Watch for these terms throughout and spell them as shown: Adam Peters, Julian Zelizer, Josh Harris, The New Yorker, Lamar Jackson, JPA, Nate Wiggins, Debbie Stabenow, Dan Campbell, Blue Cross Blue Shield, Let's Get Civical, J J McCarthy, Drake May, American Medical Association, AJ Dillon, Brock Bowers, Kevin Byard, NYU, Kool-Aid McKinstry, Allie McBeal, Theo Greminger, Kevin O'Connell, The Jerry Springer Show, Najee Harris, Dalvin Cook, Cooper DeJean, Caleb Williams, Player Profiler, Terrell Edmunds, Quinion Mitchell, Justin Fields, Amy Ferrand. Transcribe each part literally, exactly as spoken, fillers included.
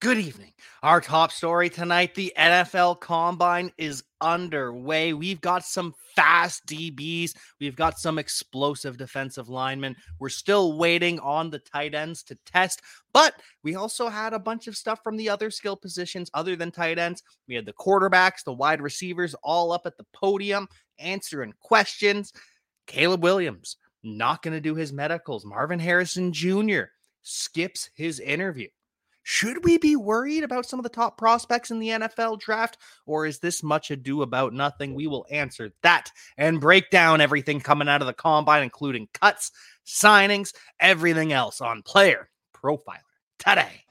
Good evening. Our top story tonight, the N F L Combine is underway. We've got some fast D Bs. We've got some explosive defensive linemen. We're still waiting on the tight ends to test, but we also had a bunch of stuff from the other skill positions other than tight ends. We had the quarterbacks, the wide receivers all up at the podium, answering questions. Caleb Williams, not going to do his medicals. Marvin Harrison Junior skips his interview. Should we be worried about some of the top prospects in the N F L draft, or is this much ado about nothing? We will answer that and break down everything coming out of the combine, including cuts, signings, everything else on Player Profiler today.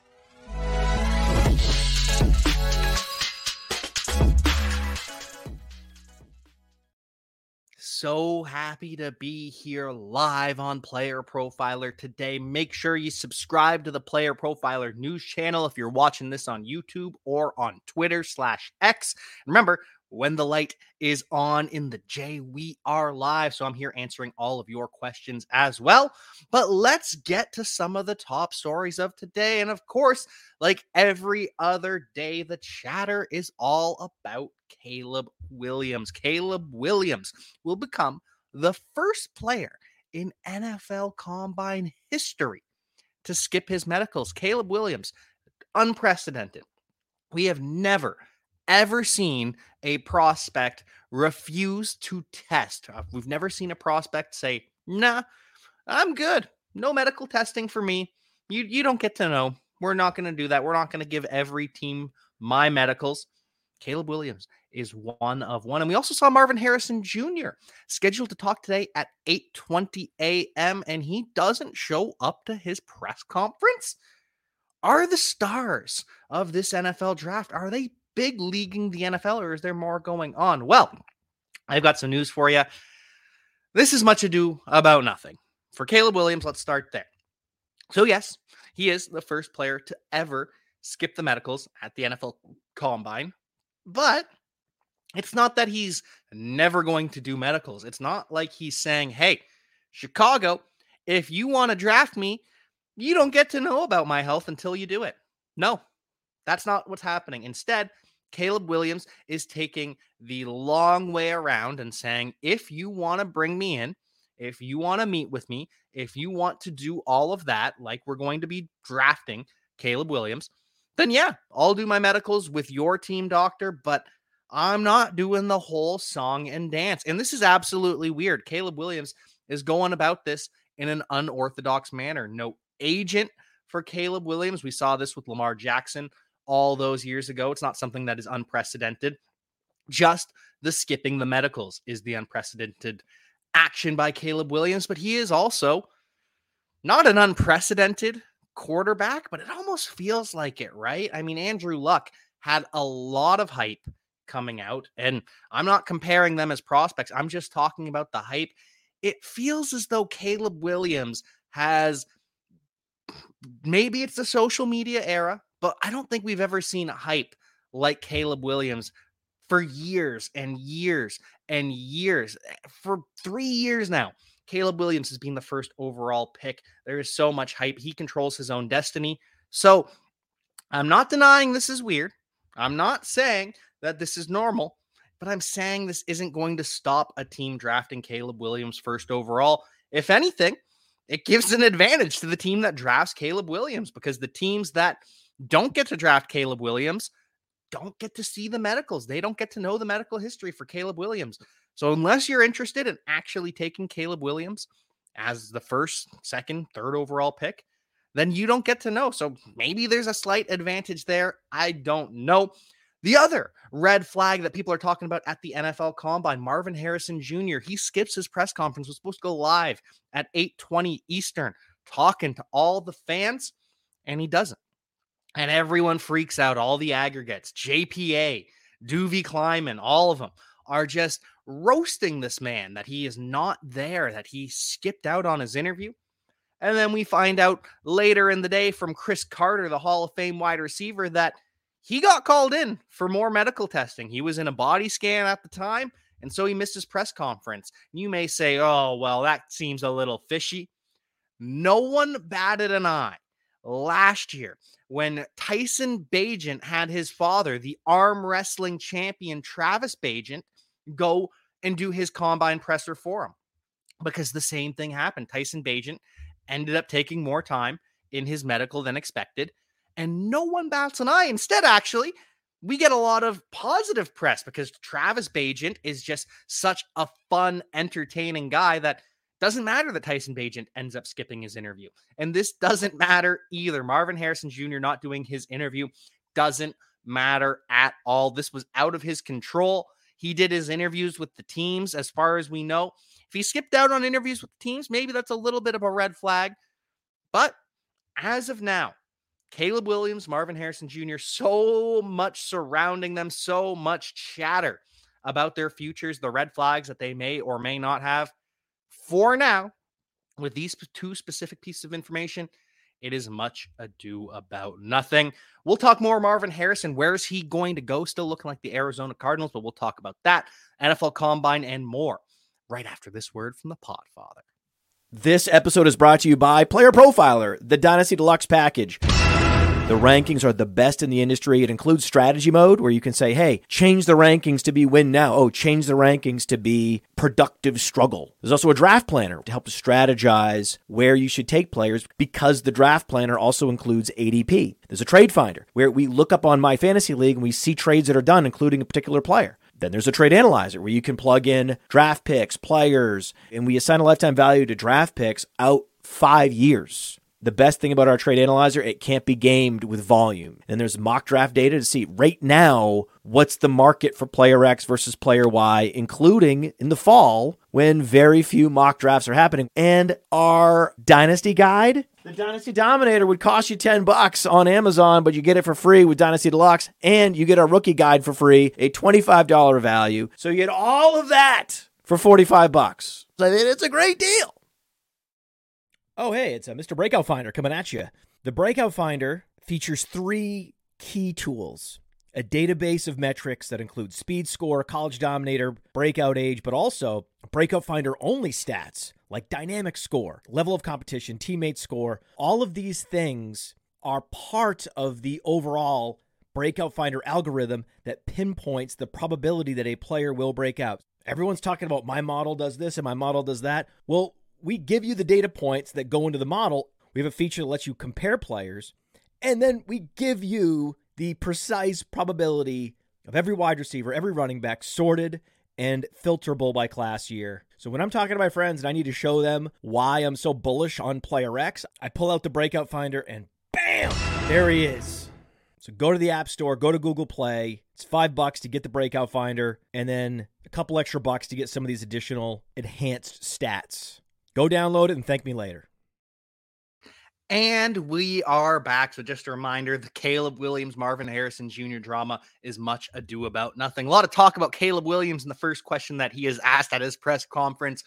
So happy to be here live on Player Profiler today. Make sure you subscribe to the Player Profiler news channel if you're watching this on YouTube or on Twitter slash X. Remember, when the light is on in the J, we are live. So I'm here answering all of your questions as well. But let's get to some of the top stories of today. And of course, like every other day, the chatter is all about Caleb Williams. Caleb Williams will become the first player in N F L Combine history to skip his medicals. Caleb Williams, unprecedented. We have never, ever seen a prospect refuse to test. We've never seen a prospect say, nah, I'm good. No medical testing for me. You, you don't get to know. We're not going to do that. We're not going to give every team my medicals. Caleb Williams is one of one. And we also saw Marvin Harrison Junior scheduled to talk today at eight twenty a.m. and he doesn't show up to his press conference. Are the stars of this N F L draft, are they big leaguing the N F L, or is there more going on? Well, I've got some news for you. This is much ado about nothing. For Caleb Williams, let's start there. So yes, he is the first player to ever skip the medicals at the N F L Combine. But it's not that he's never going to do medicals. It's not like he's saying, hey, Chicago, if you want to draft me, you don't get to know about my health until you do it. No, that's not what's happening. Instead, Caleb Williams is taking the long way around and saying, if you want to bring me in, if you want to meet with me, if you want to do all of that, like we're going to be drafting Caleb Williams, then yeah, I'll do my medicals with your team doctor, but I'm not doing the whole song and dance. And this is absolutely weird. Caleb Williams is going about this in an unorthodox manner. No agent for Caleb Williams. We saw this with Lamar Jackson all those years ago. It's not something that is unprecedented. Just the skipping the medicals is the unprecedented action by Caleb Williams, but he is also not an unprecedented quarterback, but it almost feels like it, right? I mean, Andrew Luck had a lot of hype coming out, and I'm not comparing them as prospects. I'm just talking about the hype. It feels as though Caleb Williams has, maybe it's the social media era, but I don't think we've ever seen hype like Caleb Williams for years and years and years. For three years now, Caleb Williams has been the first overall pick. There is so much hype. He controls his own destiny. So I'm not denying this is weird. I'm not saying that this is normal, but I'm saying this isn't going to stop a team drafting Caleb Williams first overall. If anything, it gives an advantage to the team that drafts Caleb Williams, because the teams that don't get to draft Caleb Williams don't get to see the medicals. They don't get to know the medical history for Caleb Williams. So unless you're interested in actually taking Caleb Williams as the first, second, third overall pick, then you don't get to know. So maybe there's a slight advantage there. I don't know. The other red flag that people are talking about at the N F L Combine, Marvin Harrison Junior, he skips his press conference, was supposed to go live at eight twenty Eastern, talking to all the fans, and he doesn't. And everyone freaks out. All the aggregates, J P A, Doovie Kleiman, all of them are just roasting this man, that he is not there, that he skipped out on his interview. And then we find out later in the day from Chris Carter, the Hall of Fame wide receiver, that he got called in for more medical testing. He was in a body scan at the time, and so he missed his press conference. You may say, oh, well, that seems a little fishy. No one batted an eye last year when Tyson Bagent had his father, the arm wrestling champion Travis Bagent, go and do his combine presser for him, because the same thing happened. Tyson Bagent ended up taking more time in his medical than expected, and no one bats an eye. Instead, actually, we get a lot of positive press because Travis Bagent is just such a fun, entertaining guy that doesn't matter that Tyson Bagent ends up skipping his interview. And this doesn't matter either. Marvin Harrison Junior not doing his interview doesn't matter at all. This was out of his control. He did his interviews with the teams, as far as we know. If he skipped out on interviews with the teams, maybe that's a little bit of a red flag. But as of now, Caleb Williams, Marvin Harrison Junior, so much surrounding them, so much chatter about their futures, the red flags that they may or may not have. For now, with these two specific pieces of information, it is much ado about nothing. We'll talk more Marvin Harrison. Where is he going to go? Still looking like the Arizona Cardinals, but we'll talk about that, N F L Combine, and more right after this word from the Podfather. This episode is brought to you by Player Profiler, the Dynasty Deluxe Package. The rankings are the best in the industry. It includes strategy mode where you can say, hey, change the rankings to be win now. Oh, change the rankings to be productive struggle. There's also a draft planner to help strategize where you should take players, because the draft planner also includes A D P. There's a trade finder where we look up on My Fantasy League and we see trades that are done, including a particular player. Then there's a trade analyzer where you can plug in draft picks, players, and we assign a lifetime value to draft picks out five years. The best thing about our trade analyzer, it can't be gamed with volume. And there's mock draft data to see right now what's the market for player X versus player Y, including in the fall when very few mock drafts are happening. And our Dynasty Guide, the Dynasty Dominator, would cost you ten bucks on Amazon, but you get it for free with Dynasty Deluxe, and you get our Rookie Guide for free, a twenty-five dollars value. So you get all of that for forty-five bucks. I mean, it's a great deal. Oh, hey, it's a Mister Breakout Finder coming at you. The Breakout Finder features three key tools: a database of metrics that includes speed score, college dominator, breakout age, but also Breakout Finder only stats like dynamic score, level of competition, teammate score. All of these things are part of the overall Breakout Finder algorithm that pinpoints the probability that a player will break out. Everyone's talking about my model does this and my model does that. Well, we give you the data points that go into the model. We have a feature that lets you compare players. And then we give you the precise probability of every wide receiver, every running back, sorted and filterable by class year. So when I'm talking to my friends and I need to show them why I'm so bullish on player X, I pull out the Breakout Finder and bam, there he is. So go to the App Store, go to Google Play. It's five bucks to get the Breakout Finder and then a couple extra bucks to get some of these additional enhanced stats. Go download it and thank me later. And we are back. So just a reminder, the Caleb Williams, Marvin Harrison Junior drama is much ado about nothing. A lot of talk about Caleb Williams in the first question that he is asked at his press conference.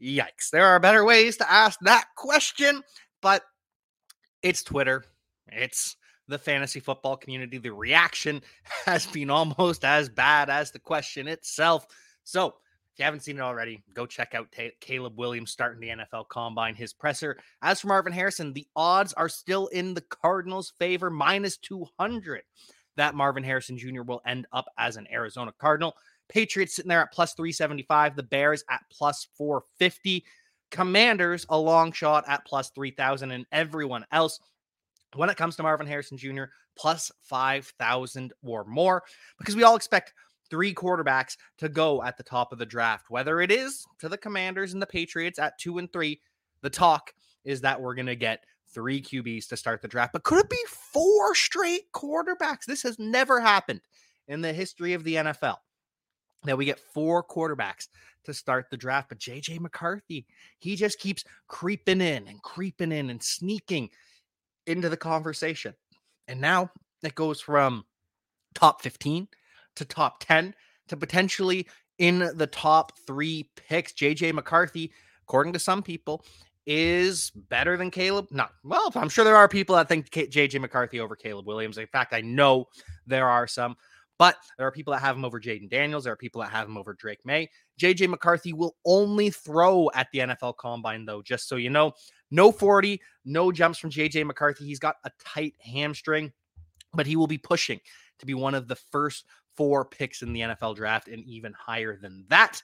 Yikes. There are better ways to ask that question, but it's Twitter. It's the fantasy football community. The reaction has been almost as bad as the question itself. So if you haven't seen it already, go check out Ta- Caleb Williams starting the N F L Combine, his presser. As for Marvin Harrison, the odds are still in the Cardinals' favor, minus two hundred, that Marvin Harrison Junior will end up as an Arizona Cardinal. Patriots sitting there at plus three seventy-five, the Bears at plus four fifty, Commanders a long shot at plus three thousand, and everyone else, when it comes to Marvin Harrison Junior, plus five thousand or more, because we all expect three quarterbacks to go at the top of the draft. Whether it is to the Commanders and the Patriots at two and three, the talk is that we're going to get three Q Bs to start the draft. But could it be four straight quarterbacks? This has never happened in the history of the N F L, that we get four quarterbacks to start the draft. But J J McCarthy, he just keeps creeping in and creeping in and sneaking into the conversation. And now it goes from top fifteen to top ten, to potentially in the top three picks. J J McCarthy, according to some people, is better than Caleb. No, well, I'm sure there are people that think J J McCarthy over Caleb Williams. In fact, I know there are some, But there are people that have him over Jaden Daniels. There are people that have him over Drake May. J J McCarthy will only throw at the N F L Combine, though, just so you know. No forty, no jumps from J J McCarthy. He's got a tight hamstring, but he will be pushing to be one of the first four picks in the N F L draft and even higher than that.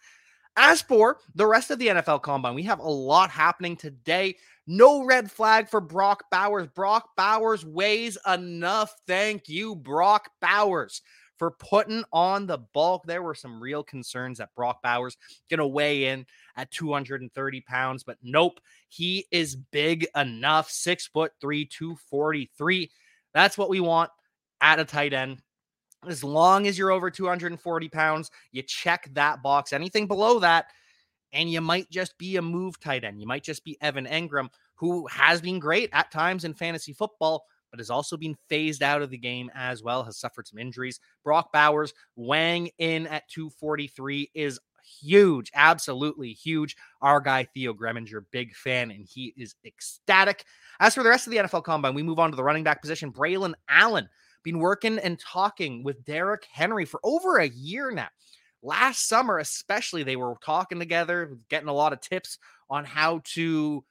As for the rest of the N F L Combine, we have a lot happening today. No red flag for Brock Bowers. Brock Bowers weighs enough. Thank you, Brock Bowers, for putting on the bulk. There were some real concerns that Brock Bowers going to weigh in at two hundred thirty pounds, but nope, he is big enough. Six foot three, two forty-three. That's what we want at a tight end. As long as you're over two hundred forty pounds, you check that box. Anything below that, and you might just be a move tight end. You might just be Evan Engram, who has been great at times in fantasy football, but has also been phased out of the game as well, has suffered some injuries. Brock Bowers weighing in at two forty-three is huge, absolutely huge. Our guy, Theo Greminger, big fan, and he is ecstatic. As for the rest of the N F L Combine, we move on to the running back position. Braylon Allen, been working and talking with Derrick Henry for over a year now. Last summer, especially, they were talking together, getting a lot of tips on how to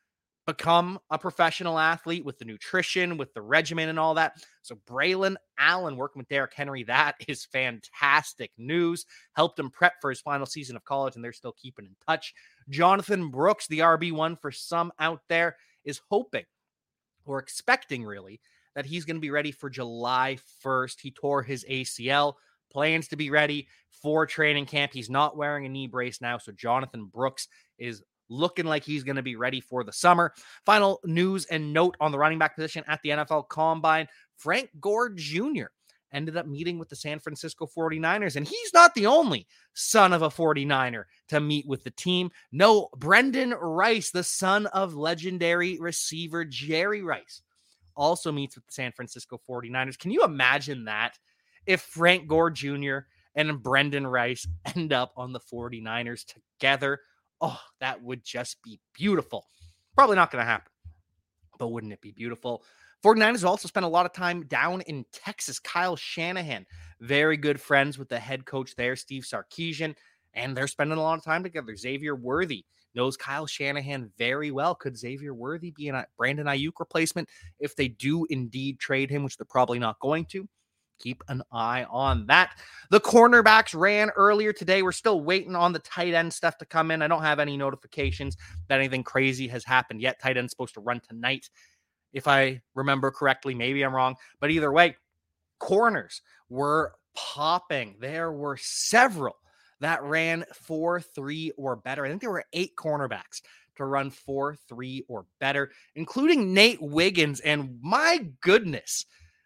become a professional athlete with the nutrition, with the regimen and all that. So Braylon Allen working with Derrick Henry, that is fantastic news. Helped him prep for his final season of college, and they're still keeping in touch. Jonathan Brooks, the R B one for some out there, is hoping, or expecting really, that he's going to be ready for July first. He tore his A C L, plans to be ready for training camp. He's not wearing a knee brace now, so Jonathan Brooks is looking like he's going to be ready for the summer. Final news and note on the running back position at the N F L Combine, Frank Gore Junior ended up meeting with the San Francisco forty-niners, and he's not the only son of a forty-niner to meet with the team. No, Brendan Rice, the son of legendary receiver Jerry Rice, also meets with the San Francisco forty-niners. Can you imagine that? If Frank Gore Junior and Brendan Rice end up on the forty-niners together, oh, that would just be beautiful. Probably not going to happen, but wouldn't it be beautiful? forty-niners also spent a lot of time down in Texas. Kyle Shanahan, very good friends with the head coach there, Steve Sarkisian, and they're spending a lot of time together. Xavier Worthy knows Kyle Shanahan very well. Could Xavier Worthy be a Brandon Ayuk replacement if they do indeed trade him, which they're probably not going to? Keep an eye on that. The cornerbacks ran earlier today. We're still waiting on the tight end stuff to come in. I don't have any notifications that anything crazy has happened yet. Tight end's supposed to run tonight, if I remember correctly. Maybe I'm wrong. But either way, corners were popping. There were several that ran four three or better. I think there were eight cornerbacks to run four three or better, including Nate Wiggins. And my goodness,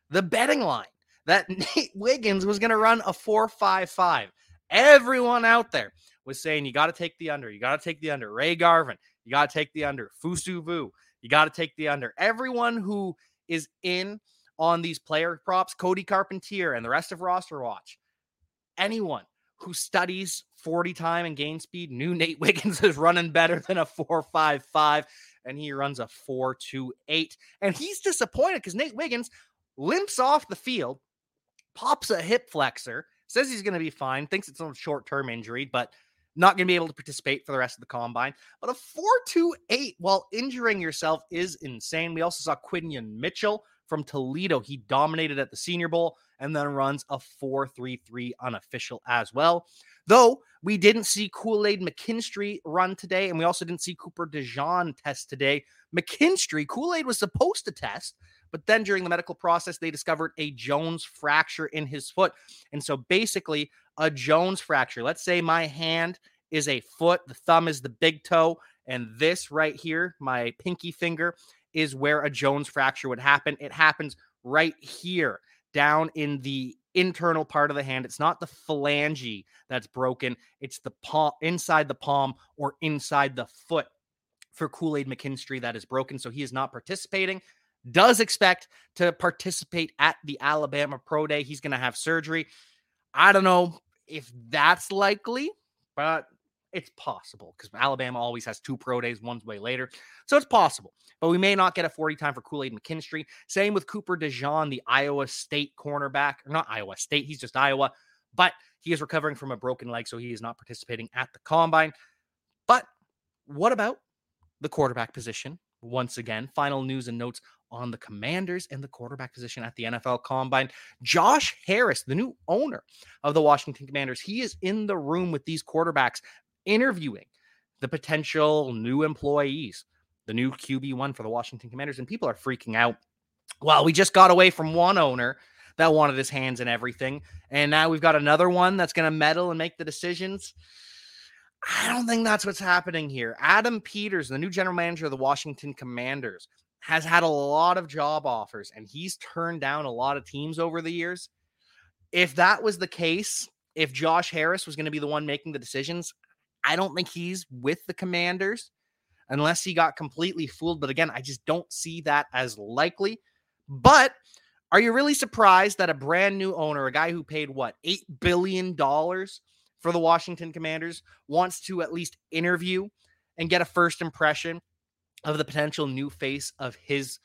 the betting line that Nate Wiggins was going to run a four five five. Everyone out there was saying, you got to take the under. You got to take the under. Ray Garvin, you got to take the under. Fusu Vu, you got to take the under. Everyone who is in on these player props, Cody Carpentier and the rest of Roster Watch, anyone who studies forty time and gain speed knew Nate Wiggins is running better than a four five five, and he runs a four two eight. And he's disappointed because Nate Wiggins limps off the field, pops a hip flexor, says he's going to be fine, thinks it's a short-term injury, but not going to be able to participate for the rest of the combine. But a four two eight while injuring yourself is insane. We also saw Quinion Mitchell from Toledo. He dominated at the Senior Bowl and then runs a four three three unofficial as well. Though we didn't see Kool-Aid McKinstry run today, and we also didn't see Cooper DeJean test today. McKinstry, Kool-Aid was supposed to test, but then during the medical process, they discovered a Jones fracture in his foot. And so basically a Jones fracture, let's say my hand is a foot, the thumb is the big toe, and this right here, my pinky finger, is where a Jones fracture would happen. It happens right here down in the internal part of the hand. It's not the phalange that's broken. It's the palm, inside the palm or inside the foot for Kool-Aid McKinstry that is broken. So he is not participating. Does expect to participate at the Alabama Pro Day. He's going to have surgery. I don't know if that's likely, but it's possible because Alabama always has two pro days, one's way later. So it's possible, but we may not get a forty time for Kool-Aid McKinstry. Same with Cooper DeJean, the Iowa State cornerback, or not Iowa State. He's just Iowa. but he is recovering from a broken leg, so he is not participating at the combine. But what about the quarterback position? Once again, final news and notes on the Commanders and the quarterback position at the N F L Combine. Josh Harris, the new owner of the Washington Commanders, he is in the room with these quarterbacks interviewing the potential new employees, the new Q B one for the Washington Commanders, and people are freaking out. Well, we just got away from one owner that wanted his hands in everything, and now we've got another one that's going to meddle and make the decisions. I don't think that's what's happening here. Adam Peters, the new general manager of the Washington Commanders, has had a lot of job offers, and he's turned down a lot of teams over the years. If that was the case, if Josh Harris was going to be the one making the decisions, I don't think he's with the Commanders unless he got completely fooled. But again, I just don't see that as likely. But are you really surprised that a brand new owner, a guy who paid, what, eight billion dollars for the Washington Commanders, wants to at least interview and get a first impression of the potential new face of his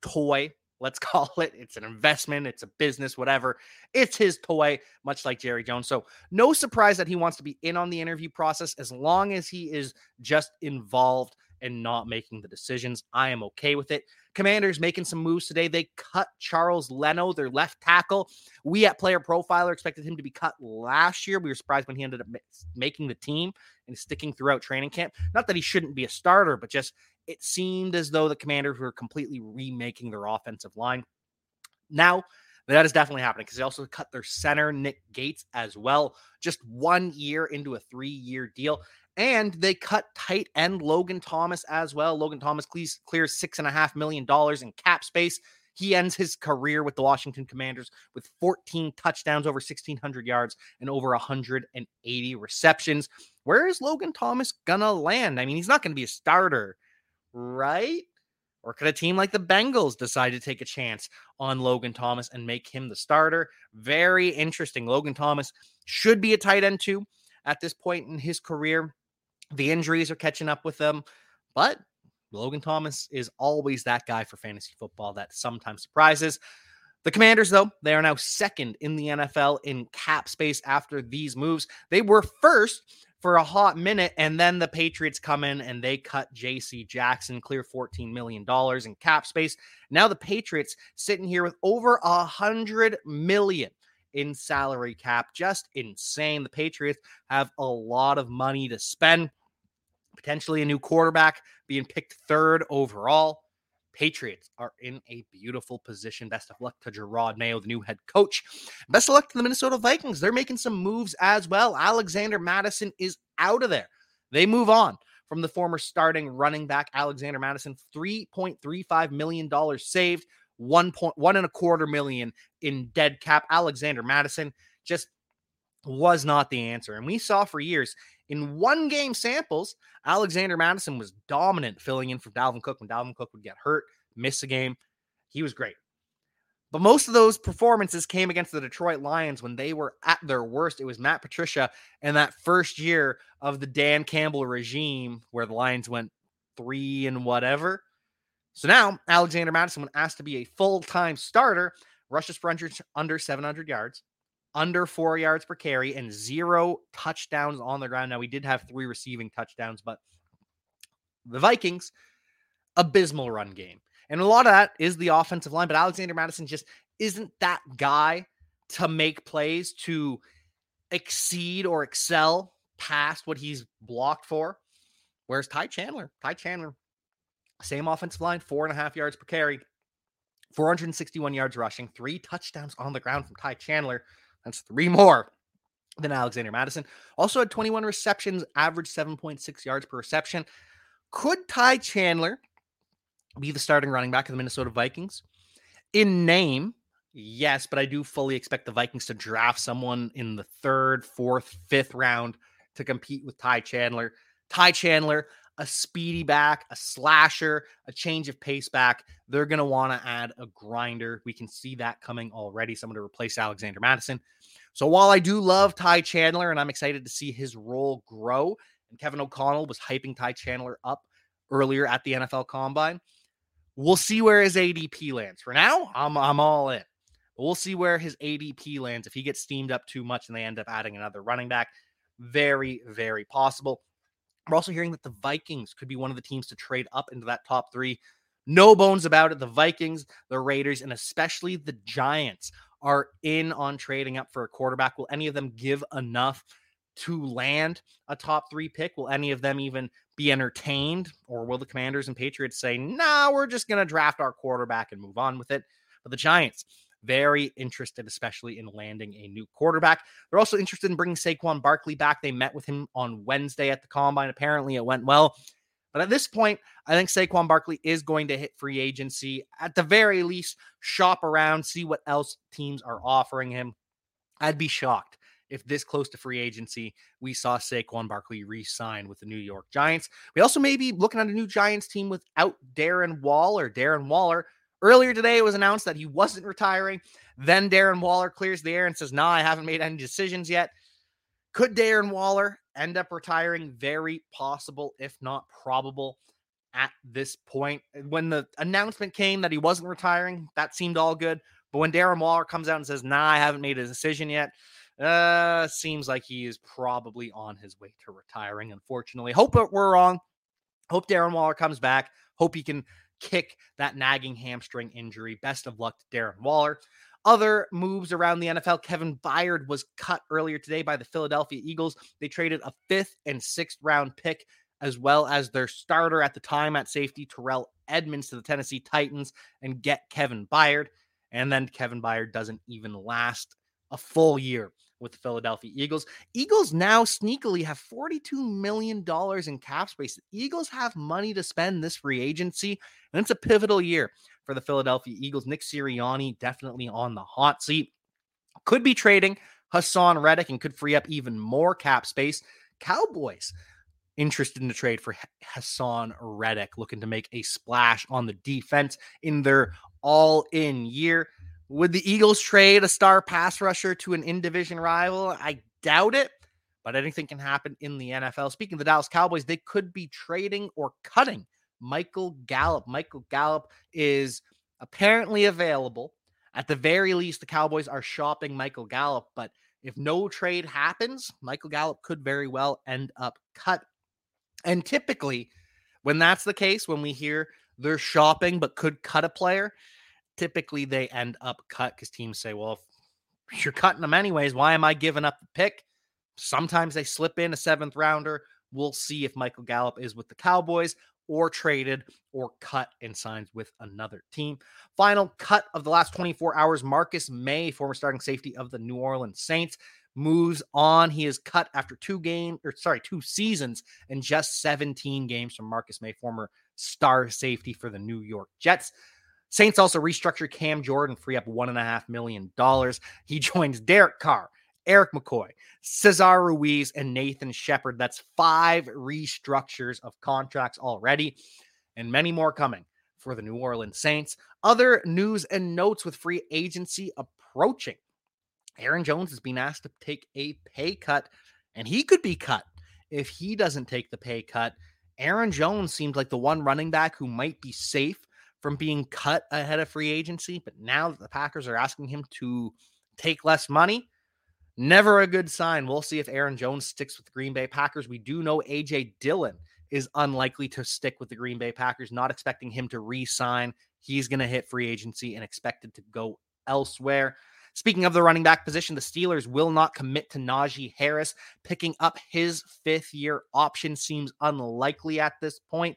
toy, let's call it. It's an investment, it's a business, whatever. It's his toy, much like Jerry Jones. So no surprise that he wants to be in on the interview process as long as he is just involved and not making the decisions. I am okay with it. Commanders making some moves today. They cut Charles Leno, their left tackle. We at Player Profiler expected him to be cut last year. We were surprised when he ended up making the team and sticking throughout training camp. Not that he shouldn't be a starter, but just it seemed as though the Commanders were completely remaking their offensive line. Now, that is definitely happening because they also cut their center, Nick Gates, as well. Just one year into a three-year deal. And they cut tight end Logan Thomas as well. Logan Thomas clears six point five million dollars in cap space. He ends his career with the Washington Commanders with fourteen touchdowns, over sixteen hundred yards, and over one hundred eighty receptions. Where is Logan Thomas going to land? I mean, he's not going to be a starter, right? Or could a team like the Bengals decide to take a chance on Logan Thomas and make him the starter? Very interesting. Logan Thomas should be a tight end too at this point in his career. The injuries are catching up with them, but Logan Thomas is always that guy for fantasy football that sometimes surprises. The Commanders, though, they are now second in the N F L in cap space after these moves. They were first for a hot minute, and then the Patriots come in and they cut J C Jackson, clear fourteen million dollars in cap space. Now the Patriots sitting here with over one hundred million dollars in salary cap. Just insane. The Patriots have a lot of money to spend. Potentially a new quarterback being picked third overall. Patriots are in a beautiful position. Best of luck to Gerard Mayo, the new head coach. Best of luck to the Minnesota Vikings. They're making some moves as well. Alexander Mattison is out of there. They move on from the former starting running back, Alexander Mattison. three point three five million dollars saved, one point one and a quarter million in dead cap. Alexander Mattison just was not the answer. And we saw for years, in one-game samples, Alexander Mattison was dominant filling in for Dalvin Cook. When Dalvin Cook would get hurt, miss a game, he was great. But most of those performances came against the Detroit Lions when they were at their worst. It was Matt Patricia and that first year of the Dan Campbell regime where the Lions went three and whatever. So now Alexander Mattison, when asked to be a full-time starter, rushes for under seven hundred yards, under four yards per carry, and zero touchdowns on the ground. Now, we did have three receiving touchdowns, but the Vikings, abysmal run game. And a lot of that is the offensive line, but Alexander Mattison just isn't that guy to make plays, to exceed or excel past what he's blocked for. Whereas Ty Chandler, Ty Chandler, same offensive line, four and a half yards per carry, four hundred sixty-one yards rushing, three touchdowns on the ground from Ty Chandler. That's three more than Alexander Mattison. Also had twenty-one receptions, average seven point six yards per reception. Could Ty Chandler be the starting running back of the Minnesota Vikings? In name, yes, but I do fully expect the Vikings to draft someone in the third, fourth, fifth round to compete with Ty Chandler. Ty Chandler, a speedy back, a slasher, a change of pace back. They're going to want to add a grinder. We can see that coming already. Someone to replace Alexander Mattison. So while I do love Ty Chandler and I'm excited to see his role grow, and Kevin O'Connell was hyping Ty Chandler up earlier at the N F L Combine, we'll see where his A D P lands. For now, I'm, I'm all in. But we'll see where his A D P lands if he gets steamed up too much and they end up adding another running back. Very, very possible. We're also hearing that the Vikings could be one of the teams to trade up into that top three. No bones about it. The Vikings, the Raiders, and especially the Giants are in on trading up for a quarterback. Will any of them give enough to land a top three pick? Will any of them even be entertained? Or will the Commanders and Patriots say, nah, we're just going to draft our quarterback and move on with it? But the Giants, very interested, especially in landing a new quarterback. They're also interested in bringing Saquon Barkley back. They met with him on Wednesday at the Combine. Apparently it went well. But at this point, I think Saquon Barkley is going to hit free agency. At the very least, shop around, see what else teams are offering him. I'd be shocked if this close to free agency, we saw Saquon Barkley re-sign with the New York Giants. We also may be looking at a new Giants team without Darren Waller. Darren Waller, earlier today, it was announced that he wasn't retiring. Then Darren Waller clears the air and says, nah, I haven't made any decisions yet. Could Darren Waller end up retiring? Very possible, if not probable, at this point. When the announcement came that he wasn't retiring, that seemed all good. But when Darren Waller comes out and says, nah, I haven't made a decision yet, uh, seems like he is probably on his way to retiring, unfortunately. Hope we're wrong. Hope Darren Waller comes back. Hope he can kick that nagging hamstring injury. Best of luck to Darren Waller. Other moves around the N F L, Kevin Byard was cut earlier today by the Philadelphia Eagles. They traded a fifth and sixth round pick, as well as their starter at the time at safety, Terrell Edmunds, to the Tennessee Titans and get Kevin Byard. And then Kevin Byard doesn't even last a full year with the Philadelphia Eagles. Eagles now sneakily have forty-two million dollars in cap space. The Eagles have money to spend this free agency, and it's a pivotal year for the Philadelphia Eagles. Nick Sirianni definitely on the hot seat. Could be trading Hassan Reddick and could free up even more cap space. Cowboys interested in the trade for Hassan Reddick, looking to make a splash on the defense in their all-in year. Would the Eagles trade a star pass rusher to an in-division rival? I doubt it, but anything can happen in the N F L. Speaking of the Dallas Cowboys, they could be trading or cutting Michael Gallup. Michael Gallup is apparently available. At the very least, the Cowboys are shopping Michael Gallup, but if no trade happens, Michael Gallup could very well end up cut. And typically, when that's the case, when we hear they're shopping but could cut a player, typically they end up cut because teams say, well, if you're cutting them anyways, why am I giving up the pick? Sometimes they slip in a seventh rounder. We'll see if Michael Gallup is with the Cowboys or traded or cut and signs with another team. Final cut of the last twenty-four hours, Marcus May, former starting safety of the New Orleans Saints, moves on. He is cut after two games, or sorry, two seasons and just seventeen games from Marcus May, former star safety for the New York Jets. Saints also restructure Cam Jordan, free up one point five million dollars. He joins Derek Carr, Eric McCoy, Cesar Ruiz, and Nathan Shepard. That's five restructures of contracts already, and many more coming for the New Orleans Saints. Other news and notes with free agency approaching. Aaron Jones has been asked to take a pay cut, and he could be cut if he doesn't take the pay cut. Aaron Jones seems like the one running back who might be safe from being cut ahead of free agency, but now that the Packers are asking him to take less money, never a good sign. We'll see if Aaron Jones sticks with the Green Bay Packers. We do know A J Dillon is unlikely to stick with the Green Bay Packers, not expecting him to re-sign. He's going to hit free agency and expected to go elsewhere. Speaking of the running back position, the Steelers will not commit to Najee Harris. Picking up his fifth-year option seems unlikely at this point.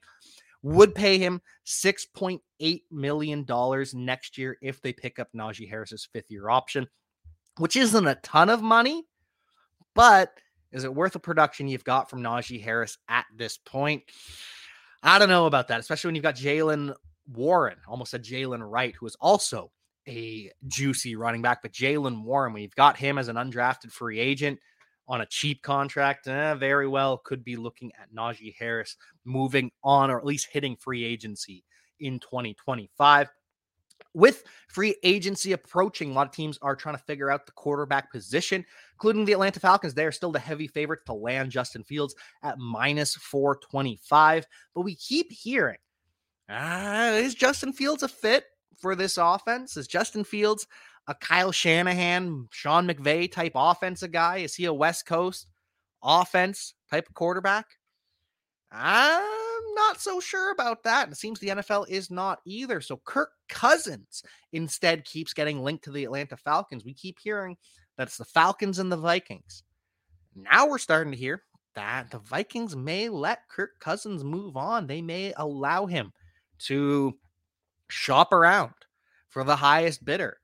Would pay him six point eight million dollars next year if they pick up Najee Harris's fifth-year option, which isn't a ton of money, but is it worth the production you've got from Najee Harris at this point? I don't know about that, especially when you've got Jaylen Warren, almost said Jalen Wright, who is also a juicy running back, but Jaylen Warren, when you've got him as an undrafted free agent, on a cheap contract, eh, very well could be looking at Najee Harris moving on or at least hitting free agency in twenty twenty-five. With free agency approaching, a lot of teams are trying to figure out the quarterback position, including the Atlanta Falcons. They are still the heavy favorite to land Justin Fields at minus four twenty-five. But we keep hearing, ah, is Justin Fields a fit for this offense? Is Justin Fields a Kyle Shanahan, Sean McVay type offensive guy? Is he a West Coast offense type of quarterback? I'm not so sure about that. And it seems the N F L is not either. So Kirk Cousins instead keeps getting linked to the Atlanta Falcons. We keep hearing that it's the Falcons and the Vikings. Now we're starting to hear that the Vikings may let Kirk Cousins move on. They may allow him to shop around for the highest bidder.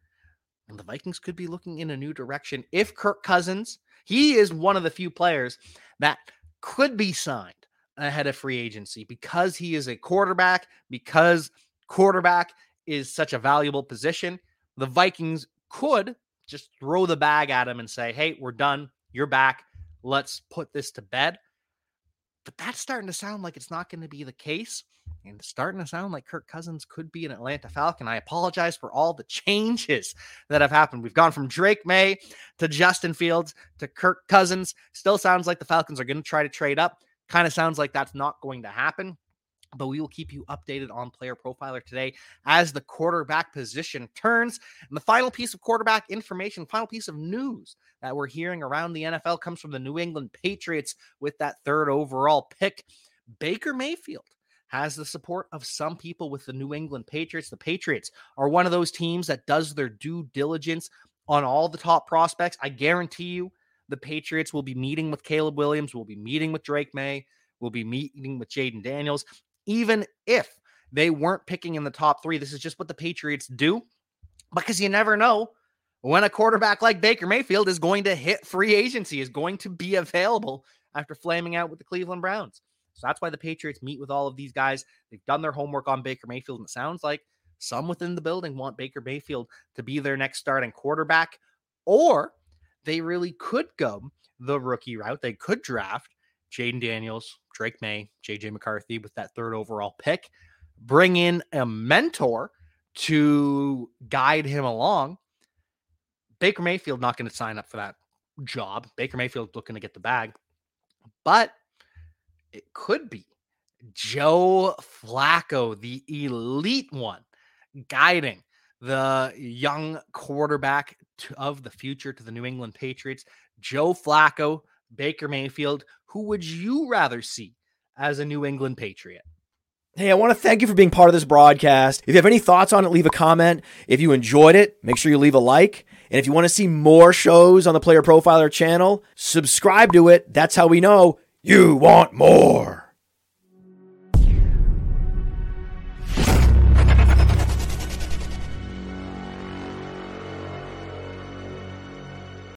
And the Vikings could be looking in a new direction if Kirk Cousins, he is one of the few players that could be signed ahead of free agency because he is a quarterback, because quarterback is such a valuable position. The Vikings could just throw the bag at him and say, hey, we're done. You're back. Let's put this to bed. But that's starting to sound like it's not going to be the case. And it's starting to sound like Kirk Cousins could be an Atlanta Falcon. I apologize for all the changes that have happened. We've gone from Drake May to Justin Fields to Kirk Cousins. Still sounds like the Falcons are going to try to trade up. Kind of sounds like that's not going to happen, but we will keep you updated on Player Profiler today as the quarterback position turns. And the final piece of quarterback information, final piece of news that we're hearing around the N F L comes from the New England Patriots with that third overall pick. Baker Mayfield has the support of some people with the New England Patriots. The Patriots are one of those teams that does their due diligence on all the top prospects. I guarantee you, the Patriots will be meeting with Caleb Williams, will be meeting with Drake May, will be meeting with Jaden Daniels. Even if they weren't picking in the top three, this is just what the Patriots do, because you never know when a quarterback like Baker Mayfield is going to hit free agency, is going to be available after flaming out with the Cleveland Browns. So that's why the Patriots meet with all of these guys. They've done their homework on Baker Mayfield, and it sounds like some within the building want Baker Mayfield to be their next starting quarterback, or they really could go the rookie route. They could draft Jaden Daniels, Drake May, J J McCarthy with that third overall pick, bring in a mentor to guide him along. Baker Mayfield not going to sign up for that job. Baker Mayfield's looking to get the bag, but it could be Joe Flacco, the elite one, guiding the young quarterback of the future to the New England Patriots. Joe Flacco, Baker Mayfield, who would you rather see as a New England Patriot? Hey, I want to thank you for being part of this broadcast. If you have any thoughts on it, leave a comment. If you enjoyed it, make sure you leave a like. And if you want to see more shows on the Player Profiler channel, subscribe to it. That's how we know you want more.